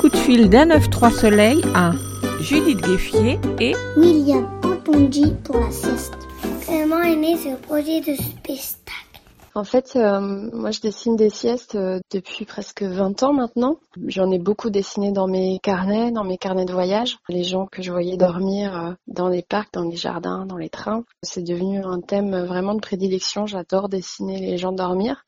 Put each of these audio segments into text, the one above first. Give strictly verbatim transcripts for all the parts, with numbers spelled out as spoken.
coup de fil d'un neuf trois Soleil à Judith Gueyfier et William Houtondji pour la sieste. Comment est né ce projet de spectacle ? En fait, euh, moi je dessine des siestes euh, depuis presque vingt ans maintenant. J'en ai beaucoup dessiné dans mes carnets, dans mes carnets de voyage. Les gens que je voyais dormir euh, dans les parcs, dans les jardins, dans les trains. C'est devenu un thème vraiment de prédilection. J'adore dessiner les gens dormir.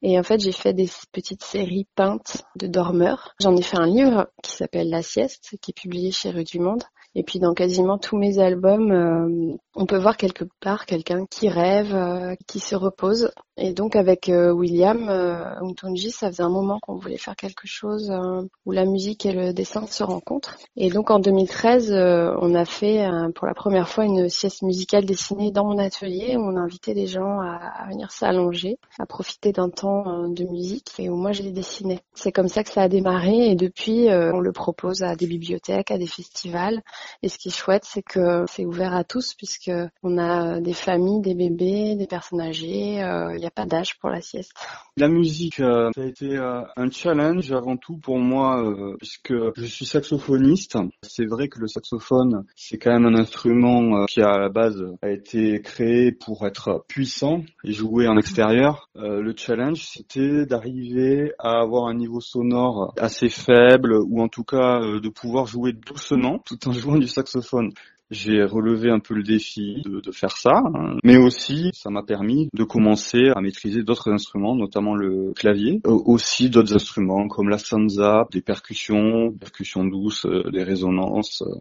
Et en fait, j'ai fait des petites séries peintes de dormeurs. J'en ai fait un livre qui s'appelle La Sieste, qui est publié chez Rue du Monde. Et puis dans quasiment tous mes albums, euh, on peut voir quelque part quelqu'un qui rêve, euh, qui se repose. Et donc avec euh, William euh, Houtondji, ça faisait un moment qu'on voulait faire quelque chose euh, où la musique et le dessin se rencontrent. Et donc en deux mille treize, euh, on a fait euh, pour la première fois une sieste musicale dessinée dans mon atelier où on a invité les gens à, à venir s'allonger, à profiter d'un temps euh, de musique et où moi je les dessinais. C'est comme ça que ça a démarré et depuis, euh, on le propose à des bibliothèques, à des festivals. Et ce qui est chouette, c'est que c'est ouvert à tous puisque on a des familles, des bébés, des personnes âgées. Euh, il n'y a pas d'âge pour la sieste. La musique, euh, ça a été euh, un challenge avant tout pour moi euh, puisque je suis saxophoniste. C'est vrai que le saxophone, c'est quand même un instrument euh, qui à la base a été créé pour être puissant et joué en extérieur. Euh, le challenge, c'était d'arriver à avoir un niveau sonore assez faible ou en tout cas euh, de pouvoir jouer doucement tout en jouant du saxophone. J'ai relevé un peu le défi de, de faire ça, hein. Mais aussi ça m'a permis de commencer à maîtriser d'autres instruments, notamment le clavier, euh, aussi d'autres instruments comme la sansa, des percussions, percussions douces, euh, des résonances. Euh.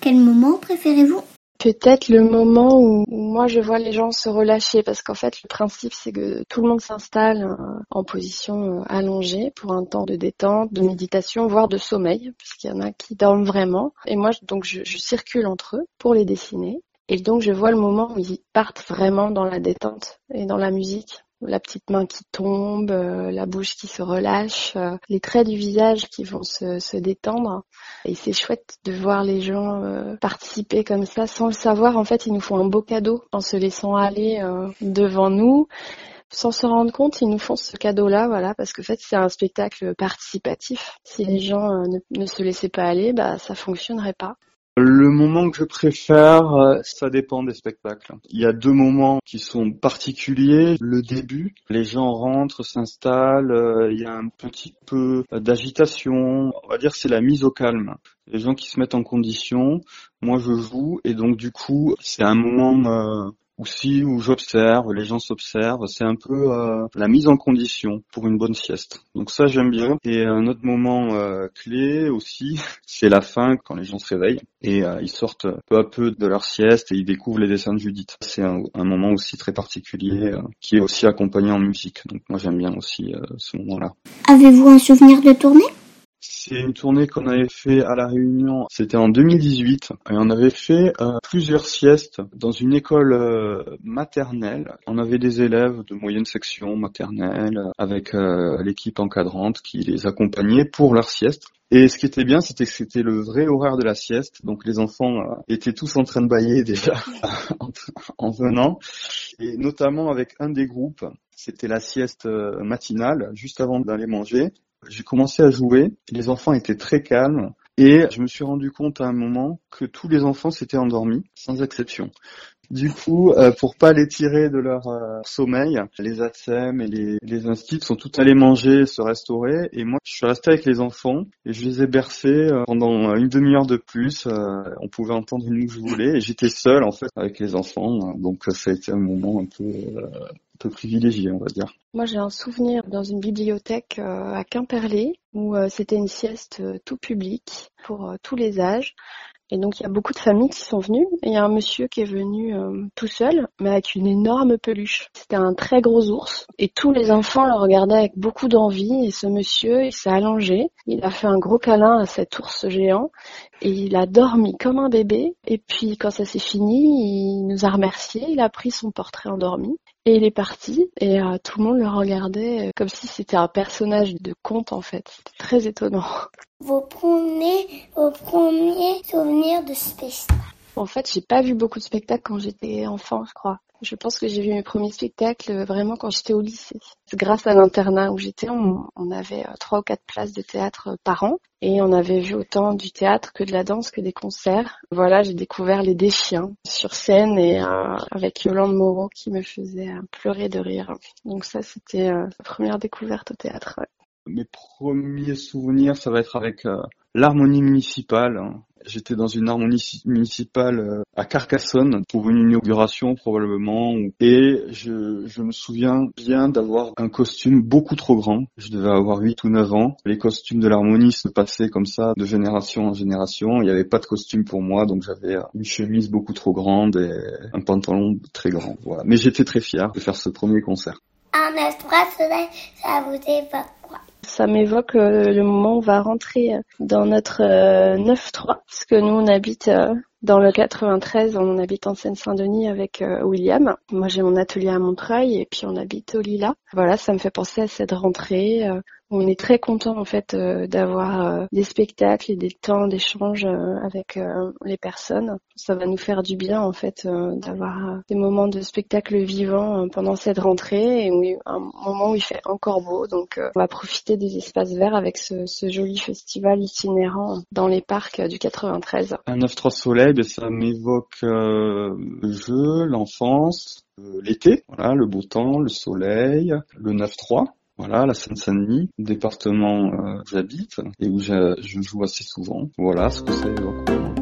Quel moment préférez-vous ? Peut-être le moment où moi je vois les gens se relâcher parce qu'en fait le principe c'est que tout le monde s'installe en position allongée pour un temps de détente, de méditation, voire de sommeil puisqu'il y en a qui dorment vraiment et moi donc je, je circule entre eux pour les dessiner et donc je vois le moment où ils partent vraiment dans la détente et dans la musique. La petite main qui tombe, euh, la bouche qui se relâche, euh, les traits du visage qui vont se, se détendre. Et c'est chouette de voir les gens euh, participer comme ça sans le savoir. En fait, ils nous font un beau cadeau en se laissant aller euh, devant nous. Sans se rendre compte, ils nous font ce cadeau-là, voilà, parce que en fait, c'est un spectacle participatif. Si les gens euh, ne, ne se laissaient pas aller, bah, ça fonctionnerait pas. Le moment que je préfère, ça dépend des spectacles. Il y a deux moments qui sont particuliers. Le début, les gens rentrent, s'installent, il y a un petit peu d'agitation. On va dire c'est la mise au calme. Les gens qui se mettent en condition, moi je joue et donc du coup c'est un moment... Euh aussi où j'observe, les gens s'observent, c'est un peu euh, la mise en condition pour une bonne sieste. Donc ça j'aime bien. Et un autre moment euh, clé aussi, c'est la fin quand les gens se réveillent et euh, ils sortent peu à peu de leur sieste et ils découvrent les dessins de Judith. C'est un, un moment aussi très particulier euh, qui est aussi accompagné en musique. Donc moi j'aime bien aussi euh, ce moment-là. Avez-vous un souvenir de tournée ? C'est une tournée qu'on avait fait à La Réunion, c'était en deux mille dix-huit, et on avait fait euh, plusieurs siestes dans une école euh, maternelle. On avait des élèves de moyenne section maternelle avec euh, l'équipe encadrante qui les accompagnait pour leur sieste. Et ce qui était bien, c'était que c'était le vrai horaire de la sieste. Donc les enfants euh, étaient tous en train de bâiller déjà en venant, et notamment avec un des groupes, c'était la sieste matinale, juste avant d'aller manger. J'ai commencé à jouer, les enfants étaient très calmes et je me suis rendu compte à un moment que tous les enfants s'étaient endormis, sans exception. Du coup, euh, pour pas les tirer de leur euh, sommeil, les A T S E M et les, les instits sont tous allés manger, se restaurer, et moi, je suis resté avec les enfants, et je les ai bercés euh, pendant une demi-heure de plus, euh, on pouvait entendre une où je voulais, et j'étais seul, en fait, avec les enfants, donc ça a été un moment un peu, euh, un peu privilégié, on va dire. Moi, j'ai un souvenir dans une bibliothèque euh, à Quimperlé, où euh, c'était une sieste euh, tout public, pour euh, tous les âges. Et donc, il y a beaucoup de familles qui sont venues. Et il y a un monsieur qui est venu euh, tout seul, mais avec une énorme peluche. C'était un très gros ours. Et tous les enfants le regardaient avec beaucoup d'envie. Et ce monsieur, il s'est allongé. Il a fait un gros câlin à cet ours géant. Et il a dormi comme un bébé. Et puis, quand ça s'est fini, il nous a remerciés. Il a pris son portrait endormi. Et il est parti. Et euh, tout le monde le regardait euh, comme si c'était un personnage de conte, en fait. C'était très étonnant. Vos premiers, vos premiers souvenirs de spectacle. En fait, j'ai pas vu beaucoup de spectacles quand j'étais enfant, je crois. Je pense que j'ai vu mes premiers spectacles vraiment quand j'étais au lycée. Grâce à l'internat où j'étais, on, on avait trois ou quatre places de théâtre par an et on avait vu autant du théâtre que de la danse que des concerts. Voilà, j'ai découvert Les Deschiens sur scène et euh, avec Yolande Moreau qui me faisait pleurer de rire. Donc ça, c'était euh, la première découverte au théâtre. Ouais. Mes premiers souvenirs, ça va être avec euh, l'harmonie municipale. J'étais dans une harmonie municipale euh, à Carcassonne pour une inauguration probablement. Et je, je me souviens bien d'avoir un costume beaucoup trop grand. Je devais avoir huit ou neuf ans. Les costumes de l'harmonie se passaient comme ça de génération en génération. Il n'y avait pas de costume pour moi, donc j'avais une chemise beaucoup trop grande et un pantalon très grand. Voilà. Mais j'étais très fier de faire ce premier concert. Un espace, ça vous évoque quoi? Ça m'évoque le moment où on va rentrer dans notre neuf trois, parce que nous on habite dans le quatre-vingt-treize, on habite en Seine-Saint-Denis avec William. Moi j'ai mon atelier à Montreuil et puis on habite au Lila. Voilà, ça me fait penser à cette rentrée. On est très content en fait euh, d'avoir euh, des spectacles et des temps d'échange euh, avec euh, les personnes. Ça va nous faire du bien en fait euh, d'avoir euh, des moments de spectacle vivant euh, pendant cette rentrée et où, un moment où il fait encore beau. Donc euh, on va profiter des espaces verts avec ce, ce joli festival itinérant dans les parcs euh, du quatre-vingt-treize. Un neuf trois soleil, ça m'évoque euh, le jeu, l'enfance, euh, l'été, voilà, le beau temps, le soleil, le neuf trois. Voilà, la Seine-Saint-Denis, département où j'habite et où je, je joue assez souvent. Voilà ce que ça évoque.